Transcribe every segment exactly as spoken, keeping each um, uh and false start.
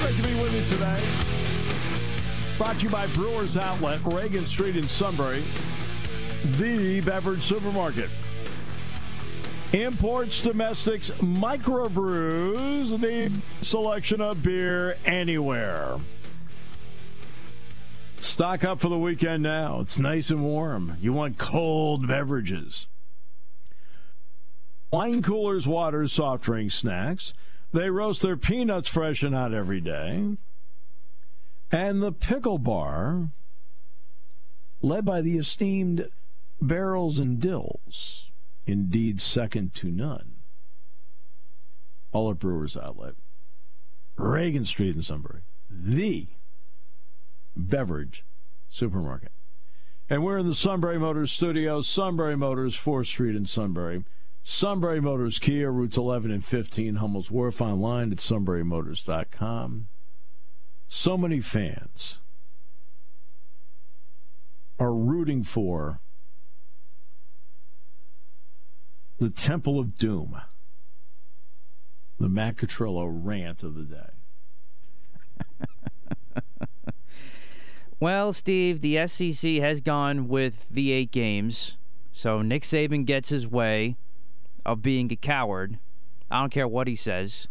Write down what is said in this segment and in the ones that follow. Great to be with you today. Brought to you by Brewers Outlet, Reagan Street in Sunbury, the beverage supermarket. Imports, domestics, microbrews, the selection of beer anywhere. Stock up for the weekend now. It's nice and warm. You want cold beverages. Wine coolers, water, soft drinks, snacks. They roast their peanuts fresh and hot every day. And the Pickle Bar, led by the esteemed Barrels and Dills, indeed second to none. All at Brewers Outlet, Reagan Street in Sunbury, the beverage supermarket. And we're in the Sunbury Motors studio, Sunbury Motors, fourth Street in Sunbury. Sunbury Motors Kia, routes eleven and fifteen, Hummel's Wharf, online at sunbury motors dot com. So many fans are rooting for the Temple of Doom, the Matt Catrillo rant of the day. Well, Steve, the S E C has gone with the eight games, so Nick Saban gets his way of being a coward. I don't care what he says.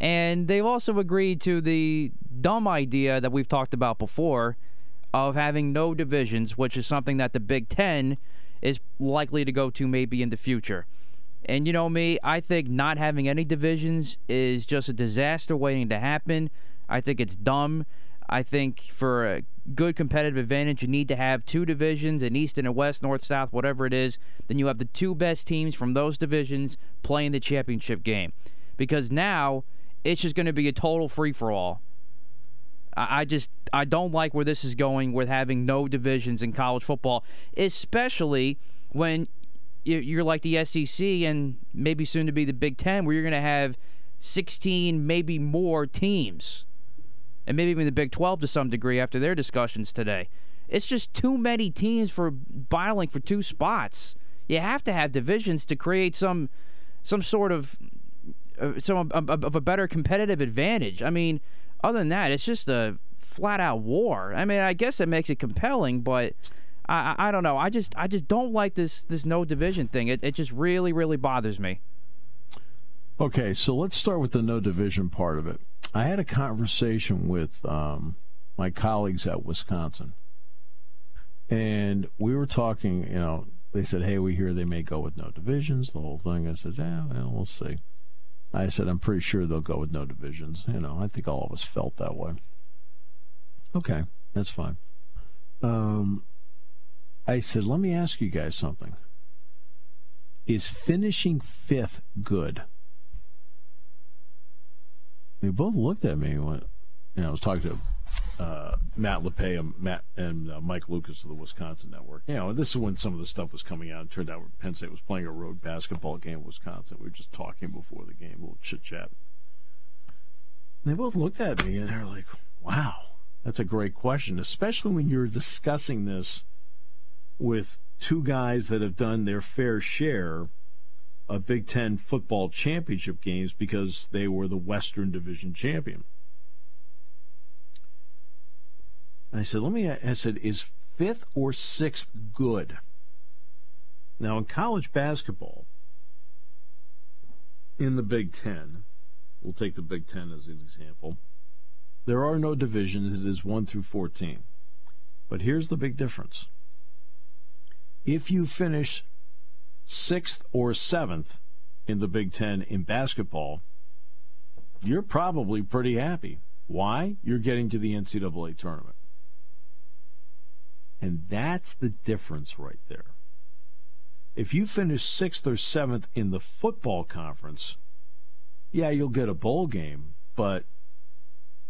And they've also agreed to the dumb idea that we've talked about before of having no divisions, which is something that the Big Ten is likely to go to maybe in the future. And you know me, I think not having any divisions is just a disaster waiting to happen. I think it's dumb. I think for a good competitive advantage, you need to have two divisions, an East and a West, North, South, whatever it is. Then you have the two best teams from those divisions playing the championship game. Because now it's just going to be a total free-for-all. I just, I don't like where this is going with having no divisions in college football, especially when you're like the S E C and maybe soon to be the Big Ten, where you're going to have sixteen, maybe more teams. And maybe even the Big twelve to some degree after their discussions today. It's just too many teams for battling for two spots. You have to have divisions to create some some sort of uh, some of, of a better competitive advantage. I mean, other than that, it's just a flat-out war. I mean, I guess it makes it compelling, but I, I, I don't know. I just I just don't like this this no division thing. It it just really really bothers me. Okay, so let's start with the no division part of it. I had a conversation with um, my colleagues at Wisconsin, and we were talking, you know, they said, hey, we hear they may go with no divisions, the whole thing. I said, yeah, well, we'll see. I said, I'm pretty sure they'll go with no divisions. You know, I think all of us felt that way. Okay, that's fine. Um, I said, let me ask you guys something. Is finishing fifth good? They both looked at me when, and I was talking to uh, Matt LePay and, Matt, and uh, Mike Lucas of the Wisconsin Network. You know, this is when some of the stuff was coming out. It turned out Penn State was playing a road basketball game in Wisconsin. We were just talking before the game, a little chit-chat. They both looked at me, and they were like, wow, that's a great question, especially when you're discussing this with two guys that have done their fair share of Big Ten football championship games because they were the Western Division champion. I said, let me, I said, is fifth or sixth good? Now, in college basketball, in the Big Ten, we'll take the Big Ten as an example, there are no divisions. It is one through fourteen. But here's the big difference. If you finish sixth or seventh in the Big Ten in basketball, you're probably pretty happy. Why? You're getting to the N C double A tournament. And that's the difference right there. If you finish sixth or seventh in the football conference, yeah, you'll get a bowl game, but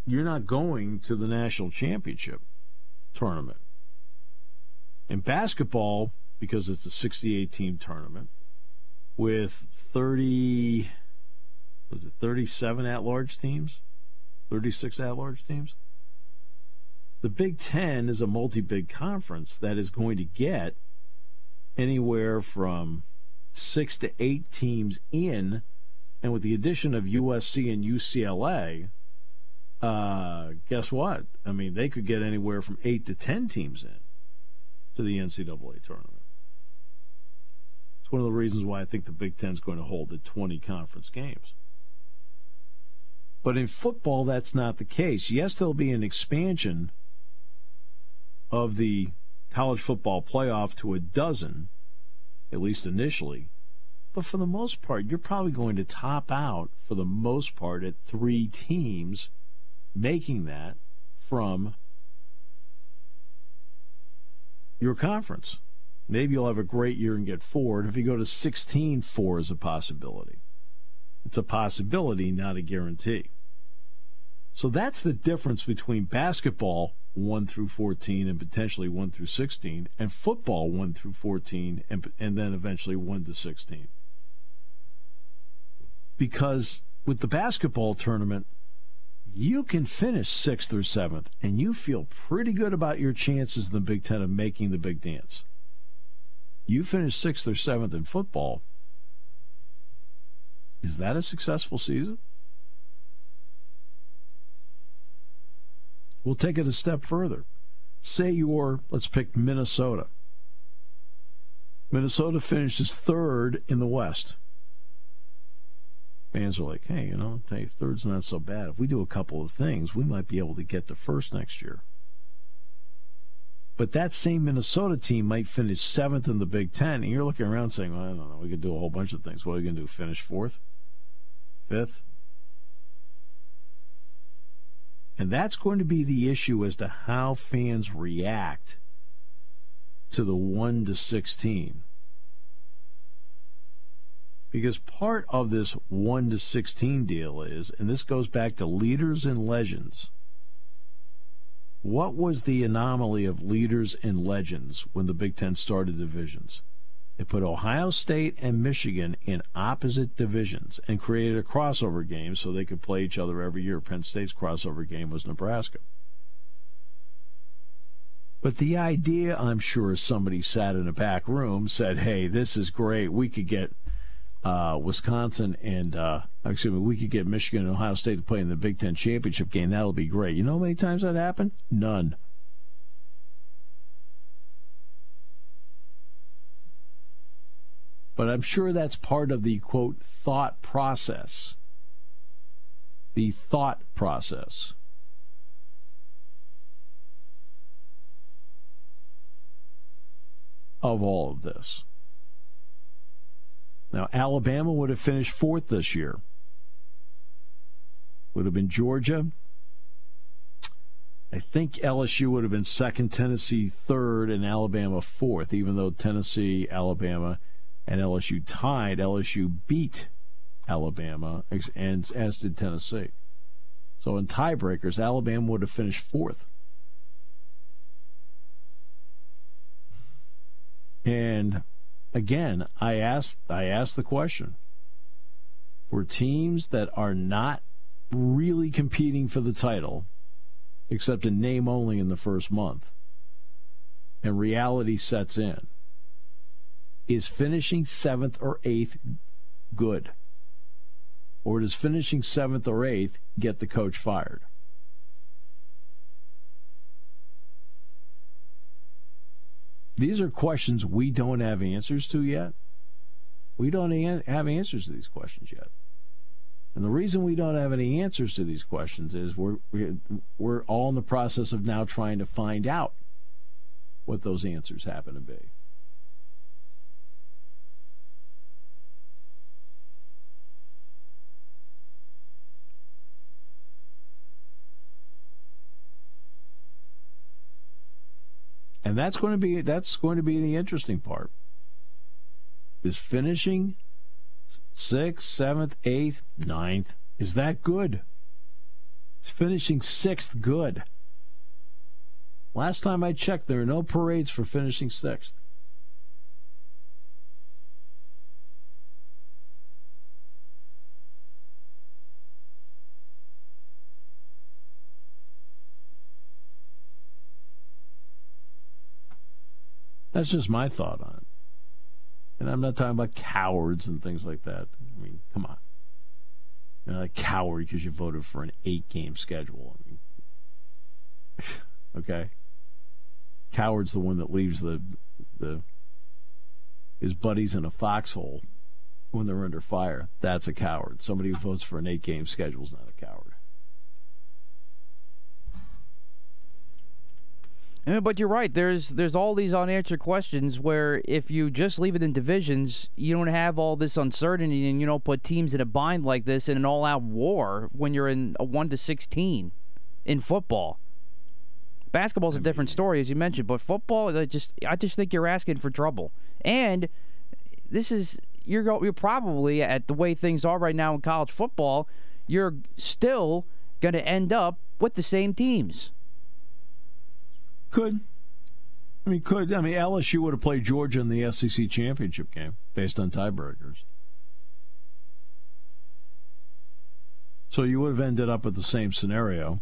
you're not going to the national championship tournament. In basketball, because it's a sixty-eight team tournament with thirty, was it thirty-seven at-large teams, thirty-six at-large teams, the Big Ten is a multi-big conference that is going to get anywhere from six to eight teams in, and with the addition of U S C and U C L A, uh, guess what? I mean, they could get anywhere from eight to ten teams in to the N C double A tournament. It's one of the reasons why I think the Big Ten is going to hold the twenty conference games. But in football, that's not the case. Yes, there'll be an expansion of the college football playoff to a dozen, at least initially. But for the most part, you're probably going to top out, for the most part, at three teams making that from your conference. Maybe you'll have a great year and get four. And if you go to sixteen, four is a possibility. It's a possibility, not a guarantee. So that's the difference between basketball one through fourteen and potentially one through sixteen, and football one through fourteen and, and then eventually one to sixteen. Because with the basketball tournament, you can finish sixth or seventh, and you feel pretty good about your chances in the Big Ten of making the big dance. You finish sixth or seventh in football. Is that a successful season? We'll take it a step further. Say you're, let's pick Minnesota. Minnesota finishes third in the West. Fans are like, hey, you know, hey, third's not so bad. If we do a couple of things, we might be able to get to first next year. But that same Minnesota team might finish seventh in the Big Ten, and you're looking around saying, well, I don't know, we could do a whole bunch of things. What are we going to do, finish fourth, fifth? And that's going to be the issue as to how fans react to the one to sixteen. Because part of this one to sixteen deal is, and this goes back to leaders and legends, what was the anomaly of leaders and legends when the Big Ten started divisions? They put Ohio State and Michigan in opposite divisions and created a crossover game so they could play each other every year. Penn State's crossover game was Nebraska. But the idea, I'm sure somebody sat in a back room, said, hey, this is great. We could get Uh, Wisconsin and, uh, excuse me, we could get Michigan and Ohio State to play in the Big Ten championship game. That'll be great. You know how many times that happened? None. But I'm sure that's part of the, quote, thought process. The thought process. Of all of this. Now, Alabama would have finished fourth this year. Would have been Georgia. I think L S U would have been second, Tennessee third, and Alabama fourth, even though Tennessee, Alabama, and L S U tied. L S U beat Alabama, and as did Tennessee. So in tiebreakers, Alabama would have finished fourth. And again, I asked I asked the question, were teams that are not really competing for the title, except in name only in the first month, and reality sets in, is finishing seventh or eighth good? Or does finishing seventh or eighth get the coach fired? These are questions we don't have answers to yet. We don't have answers to these questions yet. And the reason we don't have any answers to these questions is we're, we're all in the process of now trying to find out what those answers happen to be. And that's going to be that's going to be the interesting part. Is finishing sixth, seventh, eighth, ninth, is that good? finishing sixth good? Last time I checked, there are no parades for finishing sixth. That's just my thought on it. And I'm not talking about cowards and things like that. I mean, come on. You're not a coward because you voted for an eight-game schedule. I mean, okay? Coward's the one that leaves the the his buddies in a foxhole when they're under fire. That's a coward. Somebody who votes for an eight-game schedule is not a coward. Yeah, but you're right. There's there's all these unanswered questions where if you just leave it in divisions, you don't have all this uncertainty and you don't put teams in a bind like this in an all-out war when you're in a one to sixteen in football. Basketball's a different story, as you mentioned, but football, I just I just think you're asking for trouble. And this is you're go, you're probably at the way things are right now in college football, you're still going to end up with the same teams. Could. I mean, could. I mean, L S U would have played Georgia in the S E C championship game based on tiebreakers. So you would have ended up with the same scenario.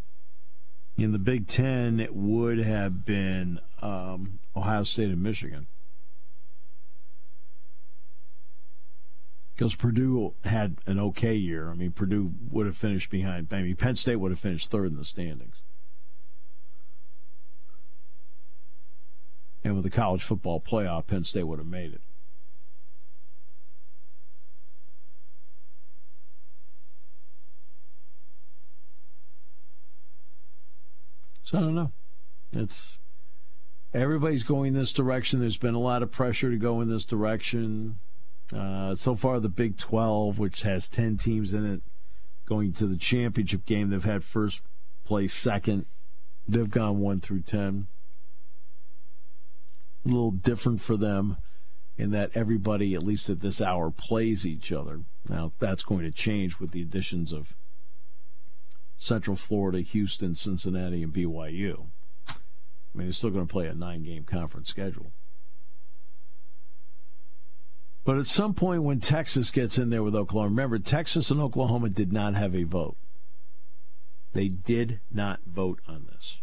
In the Big Ten, it would have been um, Ohio State and Michigan. Because Purdue had an okay year. I mean, Purdue would have finished behind. I mean, Penn State would have finished third in the standings. And with the college football playoff, Penn State would have made it. So I don't know. It's everybody's going this direction. There's been a lot of pressure to go in this direction. Uh, so far, the Big twelve, which has ten teams in it, going to the championship game, they've had first place, second. They've gone one through ten. A little different for them in that everybody, at least at this hour, plays each other. Now, that's going to change with the additions of Central Florida, Houston, Cincinnati, and B Y U. I mean, they're still going to play a nine-game conference schedule. But at some point when Texas gets in there with Oklahoma, remember, Texas and Oklahoma did not have a vote. They did not vote on this,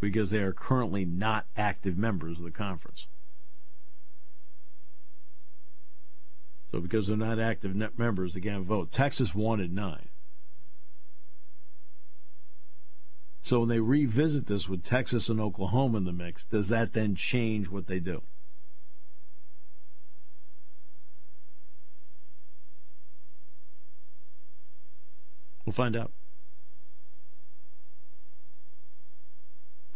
because they are currently not active members of the conference. So because they're not active net members, they can't vote. Texas wanted nine. So when they revisit this with Texas and Oklahoma in the mix, does that then change what they do? We'll find out.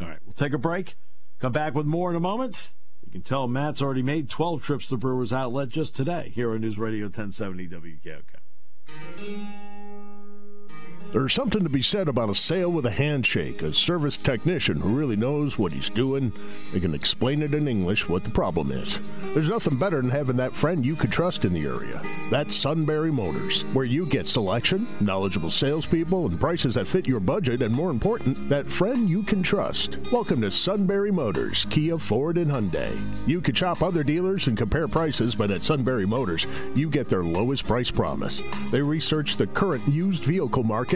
All right, we'll take a break. Come back with more in a moment. You can tell Matt's already made twelve trips to Brewers Outlet just today here on News Radio ten seventy W K O K. There's something to be said about a sale with a handshake, a service technician who really knows what he's doing and can explain it in English what the problem is. There's nothing better than having that friend you could trust in the area. That's Sunbury Motors, where you get selection, knowledgeable salespeople, and prices that fit your budget, and more important, that friend you can trust. Welcome to Sunbury Motors, Kia, Ford, and Hyundai. You could shop other dealers and compare prices, but at Sunbury Motors, you get their lowest price promise. They research the current used vehicle market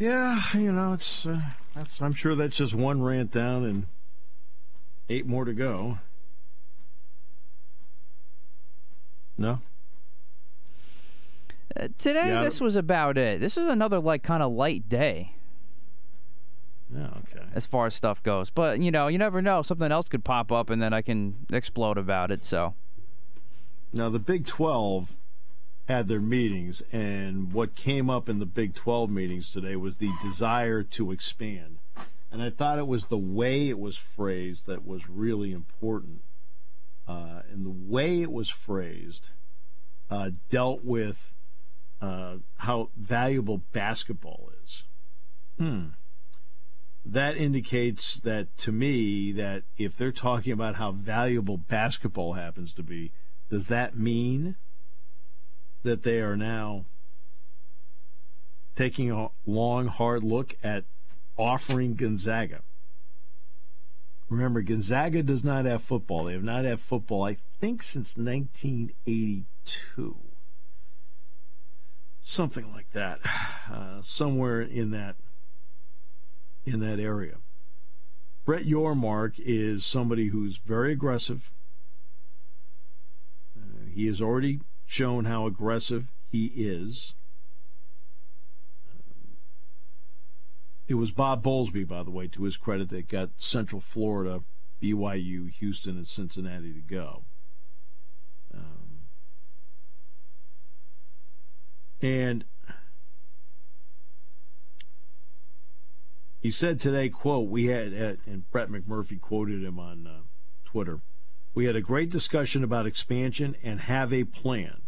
Yeah, you know, it's. Uh, that's, I'm sure that's just one rant down and eight more to go. No? Uh, today, yeah, this was about it. This is another, like, kind of light day. Yeah, okay. As far as stuff goes. But, you know, you never know. Something else could pop up, and then I can explode about it, so. Now, the Big twelve had their meetings, and what came up in the Big twelve meetings today was the desire to expand. And I thought it was the way it was phrased that was really important. Uh, and the way it was phrased uh, dealt with uh, how valuable basketball is. Hmm. That indicates that, to me, that if they're talking about how valuable basketball happens to be, does that mean that they are now taking a long, hard look at offering Gonzaga? Remember, Gonzaga does not have football. They have not had football, I think, since nineteen eighty-two. Something like that. Uh, somewhere in that in that area. Brett Yormark is somebody who's very aggressive. Uh, he has already shown how aggressive he is. It was Bob Bowlesby, by the way, to his credit, that got Central Florida, B Y U, Houston, and Cincinnati to go. Um, and he said today, quote, we had, and Brett McMurphy quoted him on uh, Twitter, we had a great discussion about expansion and have a plan.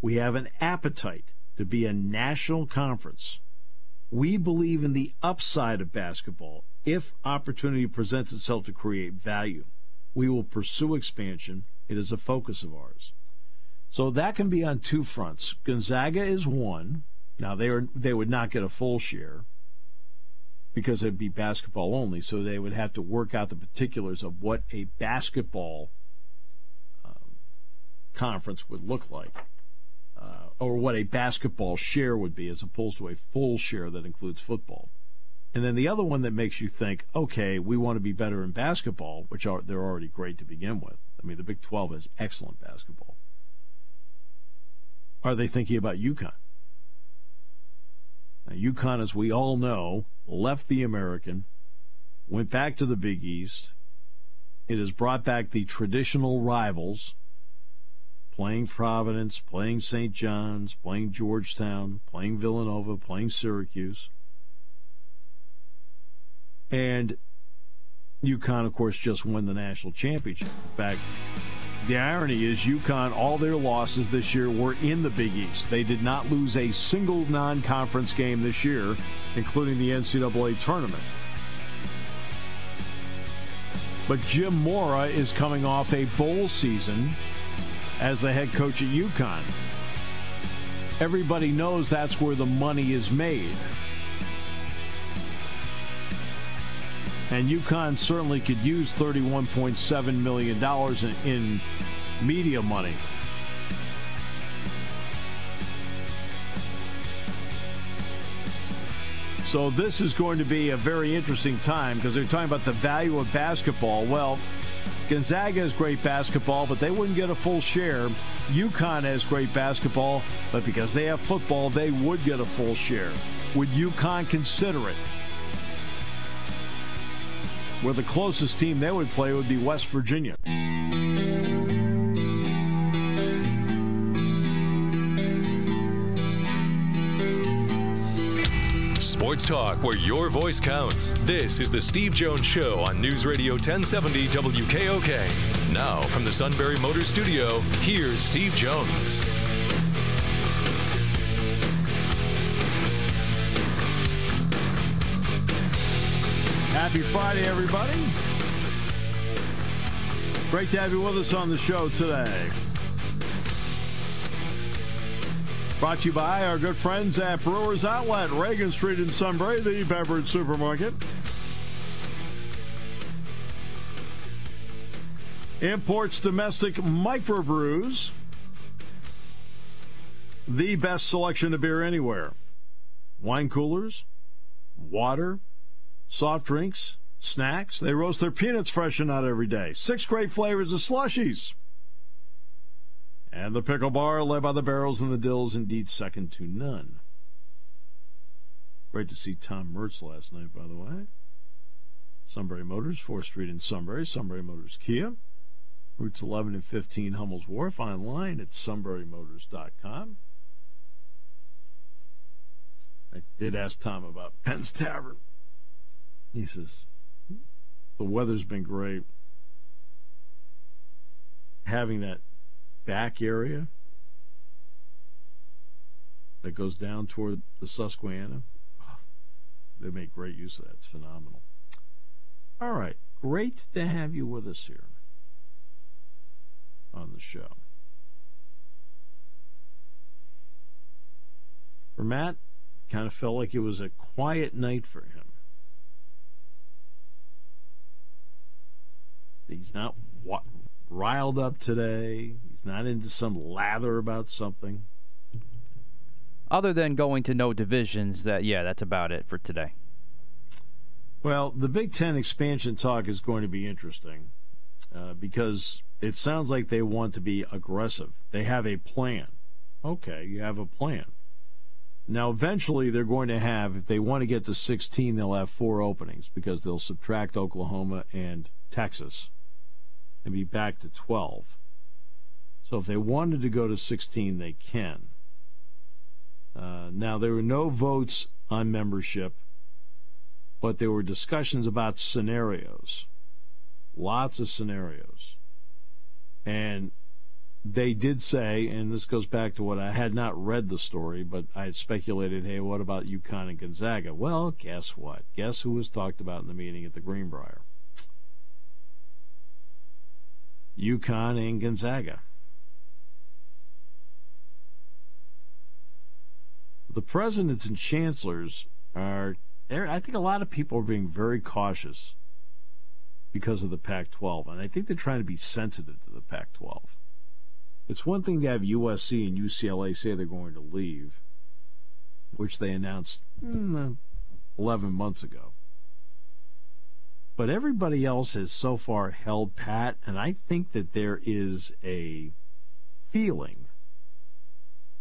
We have an appetite to be a national conference. We believe in the upside of basketball. If opportunity presents itself to create value, we will pursue expansion. It is a focus of ours. So that can be on two fronts. Gonzaga is one. Now, they are, they would not get a full share because it'd be basketball only, so they would have to work out the particulars of what a basketball um, conference would look like. Uh, or what a basketball share would be as opposed to a full share that includes football. And then the other one that makes you think, okay, we want to be better in basketball, which are they're already great to begin with. I mean, the Big twelve has excellent basketball. Are they thinking about UConn? Now, UConn, as we all know, left the American, went back to the Big East. It has brought back the traditional rivals, playing Providence, playing Saint John's, playing Georgetown, playing Villanova, playing Syracuse. And UConn, of course, just won the national championship. In fact, the irony is UConn, all their losses this year were in the Big East. They did not lose a single non-conference game this year, including the N C double A tournament. But Jim Mora is coming off a bowl season as the head coach at UConn. Everybody knows that's where the money is made. And UConn certainly could use thirty-one point seven million dollars in, in media money. So this is going to be a very interesting time because they're talking about the value of basketball. Well, Gonzaga has great basketball, but they wouldn't get a full share. UConn has great basketball, but because they have football, they would get a full share. Would UConn consider it? Where the closest team they would play would be West Virginia. Sports talk where your voice counts. This is the Steve Jones Show on News Radio ten seventy W K O K. Now from the Sunbury Motors studio, here's Steve Jones. Happy Friday, everybody. Great to have you with us on the show today. Brought to you by our good friends at Brewers Outlet, Reagan Street in Sunbury, the beverage supermarket. Imports domestic microbrews. The best selection of beer anywhere. Wine coolers, water, soft drinks, snacks. They roast their peanuts fresh and out every day. Six great flavors of slushies. And the pickle bar, led by the barrels and the dills, indeed second to none. Great to see Tom Mertz last night, by the way. Sunbury Motors, fourth street in Sunbury. Sunbury Motors Kia. Routes eleven and fifteen, Hummel's Wharf. Online at sunbury motors dot com. I did ask Tom about Penn's Tavern. He says, the weather's been great. Having that back area that goes down toward the Susquehanna, oh, they make great use of that. It's phenomenal. All right. Great to have you with us here on the show. For Matt, kind of felt like it was a quiet night for him. He's not w- riled up today. He's not into some lather about something. Other than going to no divisions, that yeah, that's about it for today. Well, the Big Ten expansion talk is going to be interesting uh, because it sounds like they want to be aggressive. They have a plan. Okay, you have a plan. Now, eventually, they're going to have, if they want to get to sixteen, they'll have four openings because they'll subtract Oklahoma and Texas and be back to twelve. So if they wanted to go to sixteen, they can. Uh, now, there were no votes on membership, but there were discussions about scenarios, lots of scenarios. And they did say, and this goes back to what I had not read the story, but I had speculated, hey, what about UConn and Gonzaga? Well, guess what? Guess who was talked about in the meeting at the Greenbrier? UConn and Gonzaga. The presidents and chancellors are, I think a lot of people are being very cautious because of the Pac twelve, and I think they're trying to be sensitive to the Pac twelve. It's one thing to have U S C and U C L A say they're going to leave, which they announced eleven months ago. But everybody else has so far held pat, and I think that there is a feeling,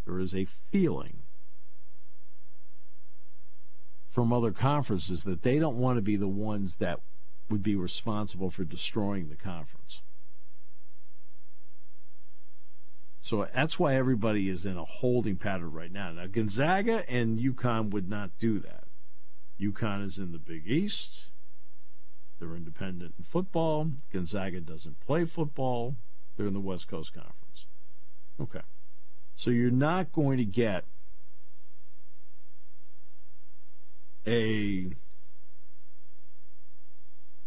there is a feeling from other conferences that they don't want to be the ones that would be responsible for destroying the conference. So that's why everybody is in a holding pattern right now. Now, Gonzaga and UConn would not do that. UConn is in the Big East. They're independent in football. Gonzaga doesn't play football. They're in the West Coast Conference. Okay. So you're not going to get a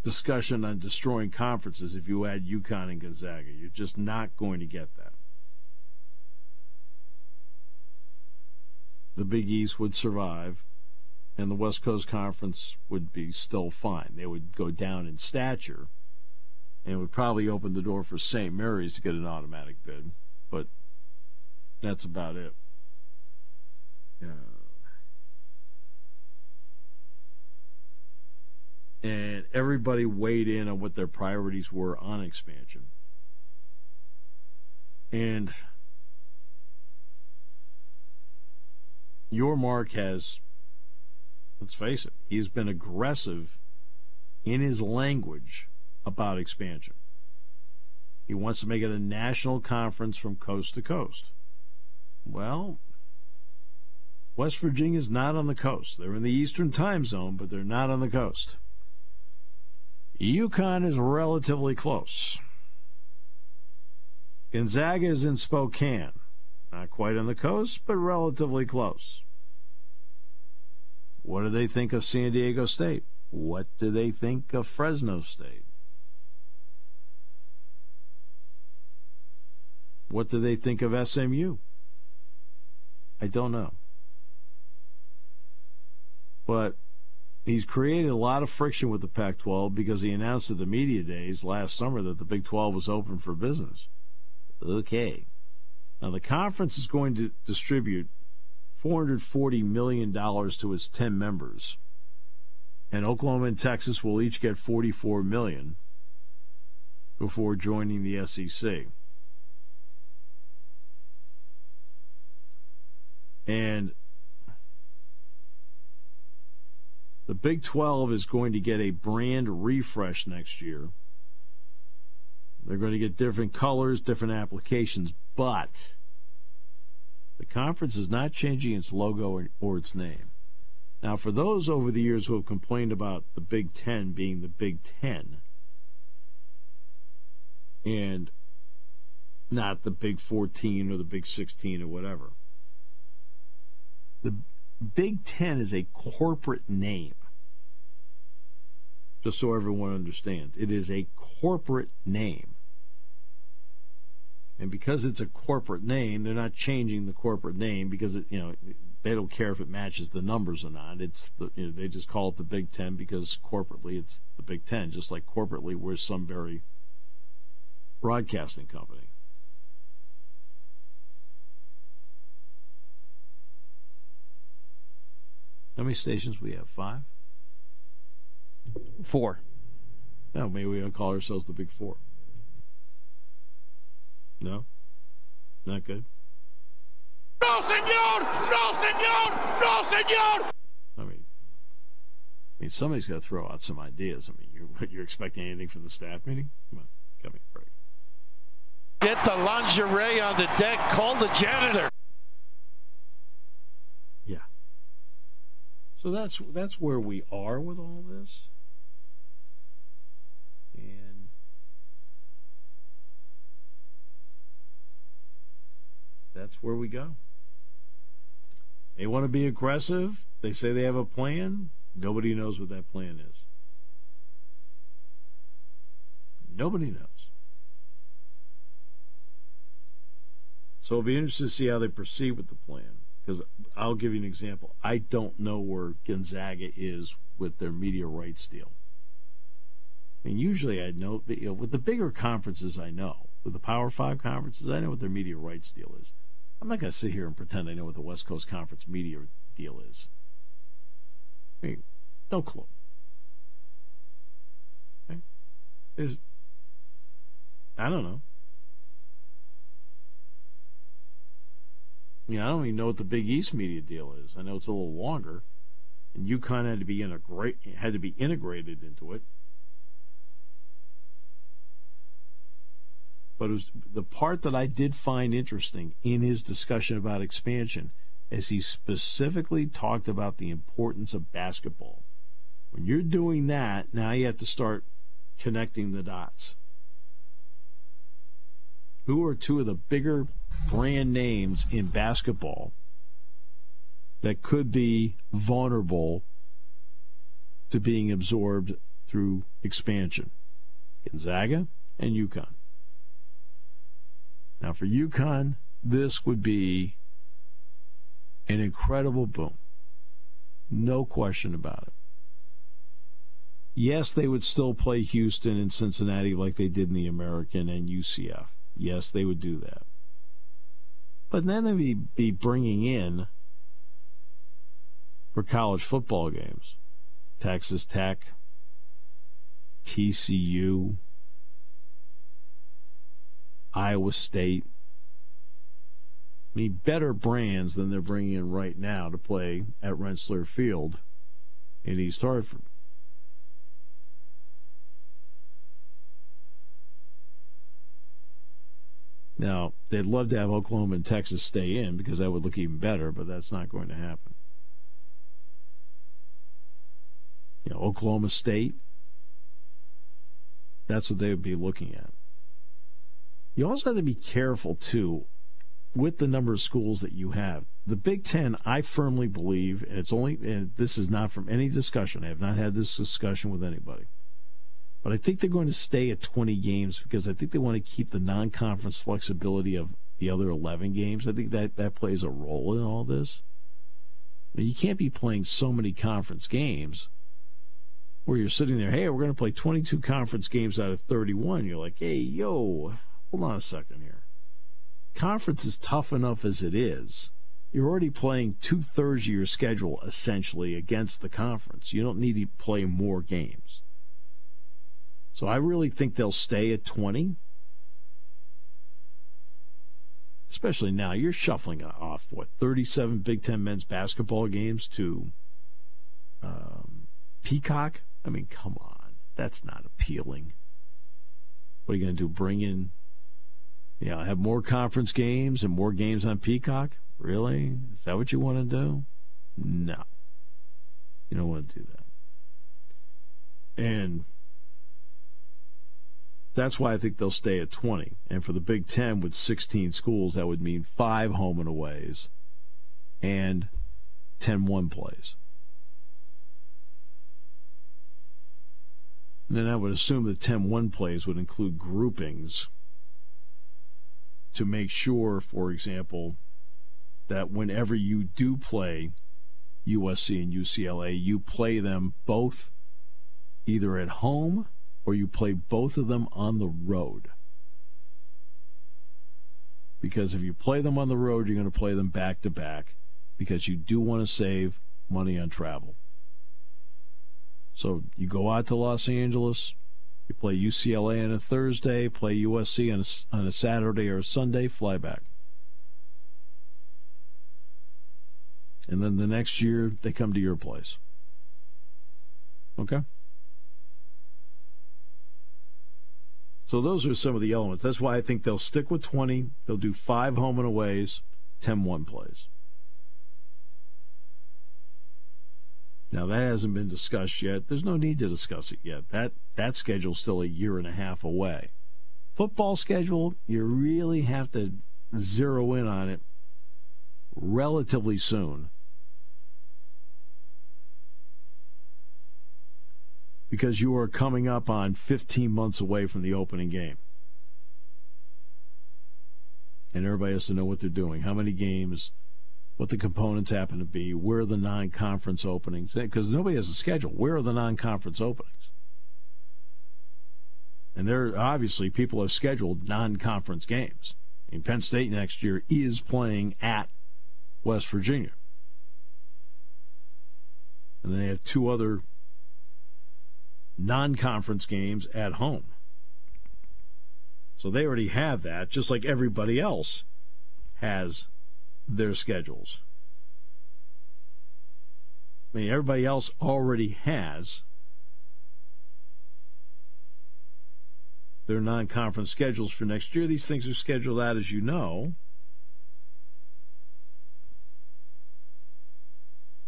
discussion on destroying conferences if you add UConn and Gonzaga. You're just not going to get that. The Big East would survive, and the West Coast Conference would be still fine. They would go down in stature, and it would probably open the door for Saint Mary's to get an automatic bid, but that's about it. Yeah. And everybody weighed in on what their priorities were on expansion. And your mark has, let's face it, he's been aggressive in his language about expansion. He wants to make it a national conference from coast to coast. Well, West Virginia's not on the coast. They're in the Eastern time zone, but they're not on the coast. UConn is relatively close. Gonzaga is in Spokane. Not quite on the coast, but relatively close. What do they think of San Diego State? What do they think of Fresno State? What do they think of S M U? I don't know. But he's created a lot of friction with the Pac twelve because he announced at the media days last summer that the Big twelve was open for business. Okay. Now, the conference is going to distribute four hundred forty million dollars to its ten members and Oklahoma and Texas will each get forty-four million dollars before joining the S E C. And the Big twelve is going to get a brand refresh next year. They're going to get different colors, different applications, but the conference is not changing its logo or, or its name. Now, for those over the years who have complained about the Big Ten being the Big Ten and not the Big fourteen or the Big sixteen or whatever, the Big Ten is a corporate name. Just so everyone understands, it is a corporate name. And because it's a corporate name, they're not changing the corporate name because it, you know, they don't care if it matches the numbers or not. It's the, you know, they just call it the Big Ten because corporately it's the Big Ten, just like corporately we're Sunbury Broadcasting Company. How many stations we have? Five? Four. No, maybe we don't call ourselves the Big Four. No? Not good? No, senor! No, senor! No, senor! I mean, I mean somebody's got to throw out some ideas. I mean, you're, you're expecting anything from the staff meeting? Come on, give me a break. Get the lingerie on the deck. Call the janitor. Yeah. So that's that's where we are with all this. And that's where we go. They want to be aggressive. They say they have a plan. Nobody knows what that plan is. Nobody knows. So it'll be interesting to see how they proceed with the plan. Because I'll give you an example. I don't know where Gonzaga is with their media rights deal. I mean, usually I know, you know, with the bigger conferences I know, with the Power Five conferences, I know what their media rights deal is. I'm not going to sit here and pretend I know what the West Coast Conference media deal is. I mean, no clue. Okay? There's, I don't know. You know, I don't even know what the Big East media deal is. I know it's a little longer, and UConn had to be integrate had to be integrated into it. But it was the part that I did find interesting in his discussion about expansion, as he specifically talked about the importance of basketball. When you're doing that, now you have to start connecting the dots. Who are two of the bigger brand names in basketball that could be vulnerable to being absorbed through expansion? Gonzaga and UConn. Now, for UConn, this would be an incredible boom. No question about it. Yes, they would still play Houston and Cincinnati like they did in the American and U C F. Yes, they would do that. But then they'd be bringing in, for college football games, Texas Tech, T C U, Iowa State. I mean, better brands than they're bringing in right now to play at Rensselaer Field in East Hartford. Now, they'd love to have Oklahoma and Texas stay in because that would look even better, but that's not going to happen. You know, Oklahoma State, that's what they would be looking at. You also have to be careful, too, with the number of schools that you have. The Big Ten, I firmly believe, and it's only, and this is not from any discussion. I have not had this discussion with anybody. But I think they're going to stay at twenty games because I think they want to keep the non-conference flexibility of the other eleven games. I think that, that plays a role in all this. But you can't be playing so many conference games where you're sitting there, hey, we're going to play twenty-two conference games out of thirty-one. You're like, hey, yo, hold on a second here. Conference is tough enough as it is. you're already playing two-thirds of your schedule, essentially, against the conference. You don't need to play more games. So I really think they'll stay at twenty. Especially now, you're shuffling off, what, thirty-seven Big Ten men's basketball games to um, Peacock? I mean, come on. That's not appealing. What are you going to do, bring in, you know, have more conference games and more games on Peacock? Really? Is that what you want to do? No. You don't want to do that. And that's why I think they'll stay at twenty. And for the Big Ten with sixteen schools, that would mean five home and aways and ten one plays. And then I would assume the ten one plays would include groupings to make sure, for example, that whenever you do play U S C and U C L A, you play them both either at home or you play both of them on the road. Because if you play them on the road, you're going to play them back-to-back because you do want to save money on travel. So you go out to Los Angeles, you play U C L A on a Thursday, play U S C on a, on a Saturday or a Sunday, fly back. And then the next year, they come to your place. Okay? So those are some of the elements. That's why I think they'll stick with twenty. They'll do five home and aways, ten one plays. Now, that hasn't been discussed yet. There's no need to discuss it yet. That, that schedule's still a year and a half away. Football schedule, you really have to zero in on it relatively soon. Because you are coming up on fifteen months away from the opening game. And everybody has to know what they're doing, how many games, what the components happen to be, where are the non-conference openings, because nobody has a schedule. Where are the non-conference openings? And there, obviously, people have scheduled non-conference games. I mean, Penn State next year is playing at West Virginia. And they have two other non-conference games at home. So they already have that, just like everybody else has their schedules. I mean, everybody else already has their non-conference schedules for next year. These things are scheduled out, as you know,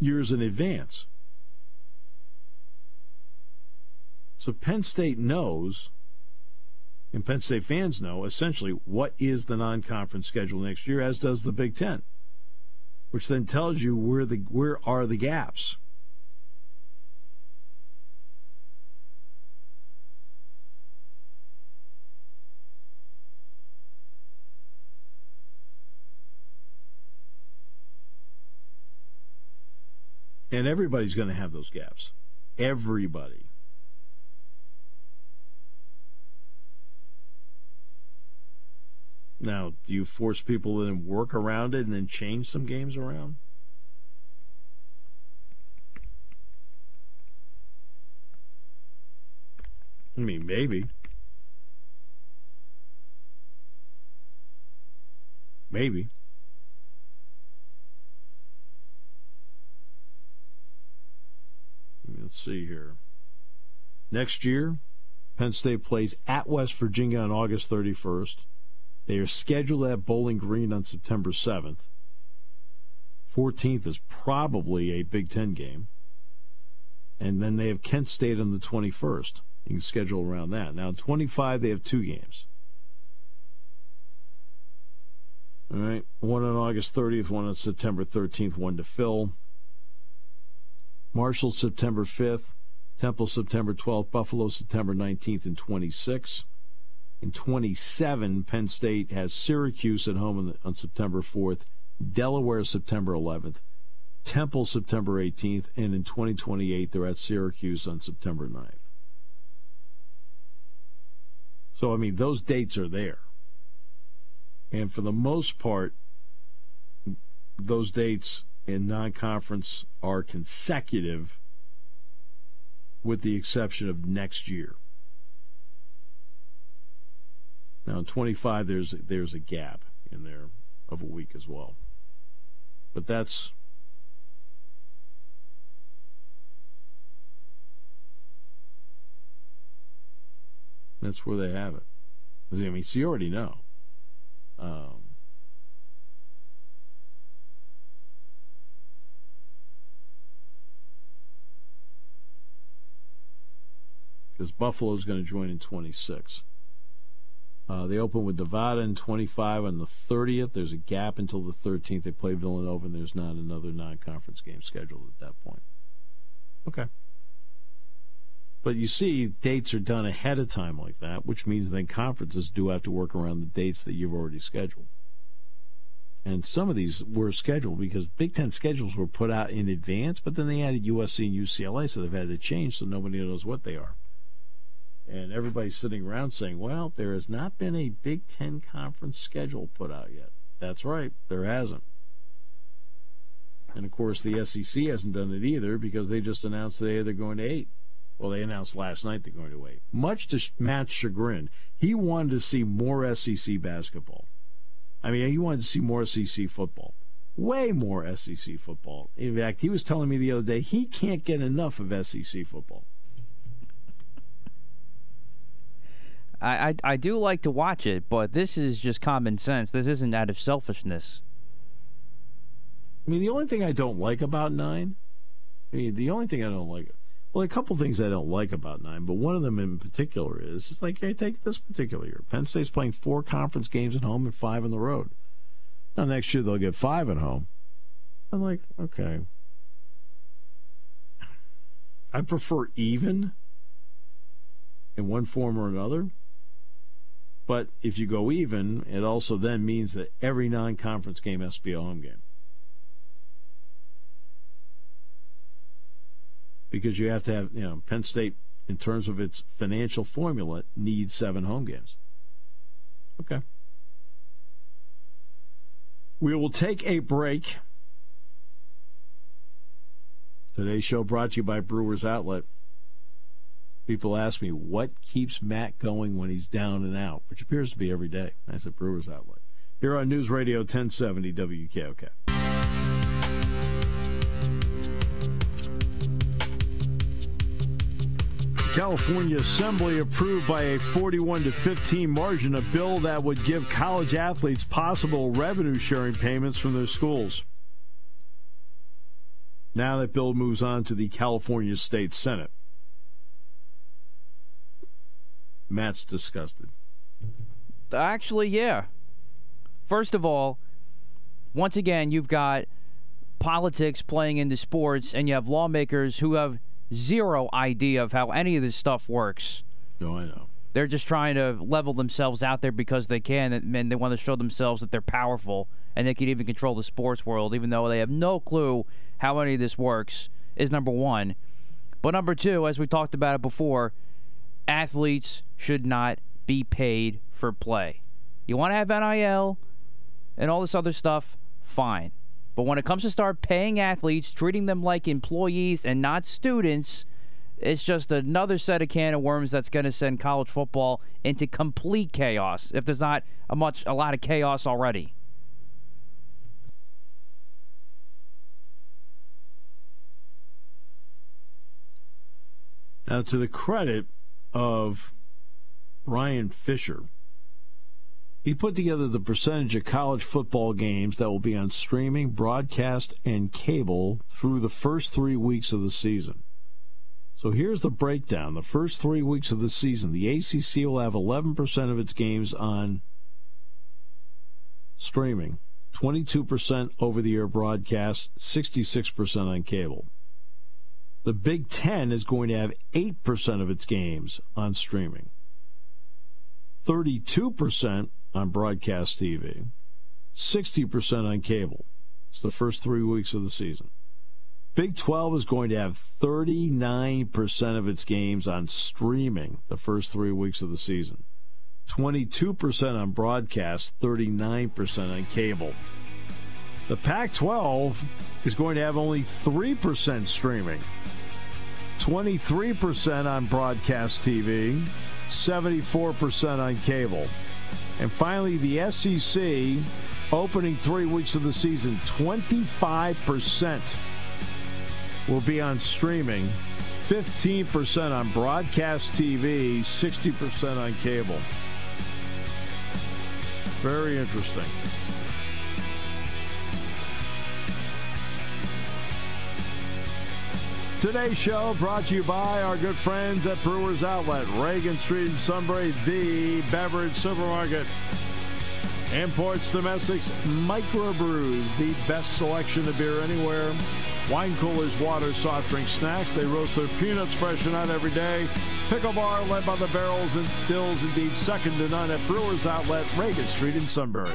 years in advance. So Penn State knows, and Penn State fans know, essentially what is the non-conference schedule next year, as does the Big Ten, which then tells you where the where are the gaps. And everybody's going to have those gaps. Everybody. Now, do you force people to then work around it and then change some games around? I mean, maybe. Maybe. Let's see here. Next year, Penn State plays at West Virginia on August thirty-first. They are scheduled at Bowling Green on September seventh. fourteenth is probably a Big Ten game. And then they have Kent State on the twenty-first. You can schedule around that. Now, twenty-five, they have two games. All right, one on August thirtieth, one on September thirteenth, one to fill. Marshall, September fifth. Temple, September twelfth. Buffalo, September nineteenth and twenty-sixth. In twenty-seven, Penn State has Syracuse at home on, the, on September fourth, Delaware September eleventh, Temple September eighteenth, and in twenty twenty-eight, they're at Syracuse on September ninth. So, I mean, those dates are there. And for the most part, those dates in non-conference are consecutive with the exception of next year. Now, in twenty-five, there's there's a gap in there of a week as well. But that's that's where they have it. I mean, so you already know. Um, because Buffalo's going to join in twenty-six. Uh, they open with Nevada in twenty-five on the thirtieth. There's a gap until the thirteenth. They play Villanova, and there's not another non-conference game scheduled at that point. Okay. But you see, dates are done ahead of time like that, which means then conferences do have to work around the dates that you've already scheduled. And some of these were scheduled because Big Ten schedules were put out in advance, but then they added U S C and U C L A, so they've had to change, so nobody knows what they are. And everybody's sitting around saying, well, there has not been a Big Ten conference schedule put out yet. That's right, there hasn't. And, of course, the S E C hasn't done it either because they just announced today they're going to eight. Well, they announced last night they're going to eight. Much to Matt's chagrin, he wanted to see more S E C basketball. I mean, he wanted to see more S E C football. Way more S E C football. In fact, he was telling me the other day he can't get enough of S E C football. I, I, I do like to watch it, but this is just common sense. This isn't out of selfishness. I mean, the only thing I don't like about nine, I mean, the only thing I don't like, well, a couple things I don't like about nine, but one of them in particular is, it's like, hey, take this particular year. Penn State's playing four conference games at home and five on the road. Now, next year they'll get five at home. I'm like, okay. I prefer even in one form or another. But if you go even, it also then means that every non-conference game has to be a home game. Because you have to have, you know, Penn State, in terms of its financial formula, needs seven home games. Okay. We will take a break. Today's show brought to you by Brewers Outlet. People ask me, what keeps Matt going when he's down and out, which appears to be every day. That's at Brewers Outlet. Here on News Radio ten seventy W K O K. California Assembly approved by a forty-one to fifteen margin a bill that would give college athletes possible revenue-sharing payments from their schools. Now that bill moves on to the California State Senate. Matt's disgusted. Actually, yeah. First of all, once again, you've got politics playing into sports, and you have lawmakers who have zero idea of how any of this stuff works. No, oh, I know. They're just trying to level themselves out there because they can, and they want to show themselves that they're powerful, and they can even control the sports world, even though they have no clue how any of this works, is number one. But number two, as we talked about it before, athletes should not be paid for play. You want to have N I L and all this other stuff, fine. But when it comes to start paying athletes, treating them like employees and not students, it's just another set of can of worms that's going to send college football into complete chaos, if there's not a much a lot of chaos already. Now, to the credit of Brian Fisher, he put together the percentage of college football games that will be on streaming, broadcast, and cable through the first three weeks of the season. So here's the breakdown. The first three weeks of the season, the A C C will have eleven percent of its games on streaming, twenty-two percent over-the-air broadcast, sixty-six percent on cable. The Big Ten is going to have eight percent of its games on streaming, thirty-two percent on broadcast T V, sixty percent on cable. It's the first three weeks of the season. Big twelve is going to have thirty-nine percent of its games on streaming the first three weeks of the season, twenty-two percent on broadcast, thirty-nine percent on cable. The Pac twelve is going to have only three percent streaming, twenty-three percent on broadcast T V, seventy-four percent on cable. And finally, the S E C, opening three weeks of the season, twenty-five percent will be on streaming, fifteen percent on broadcast T V, sixty percent on cable. Very interesting. Today's show brought to you by our good friends at Brewers Outlet, Reagan Street in Sunbury, the beverage supermarket. Imports, domestics, microbrews, the best selection of beer anywhere. Wine coolers, water, soft drinks, snacks. They roast their peanuts fresh and out every day. Pickle bar led by the barrels and dills, indeed second to none at Brewers Outlet, Reagan Street in Sunbury.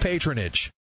patronage.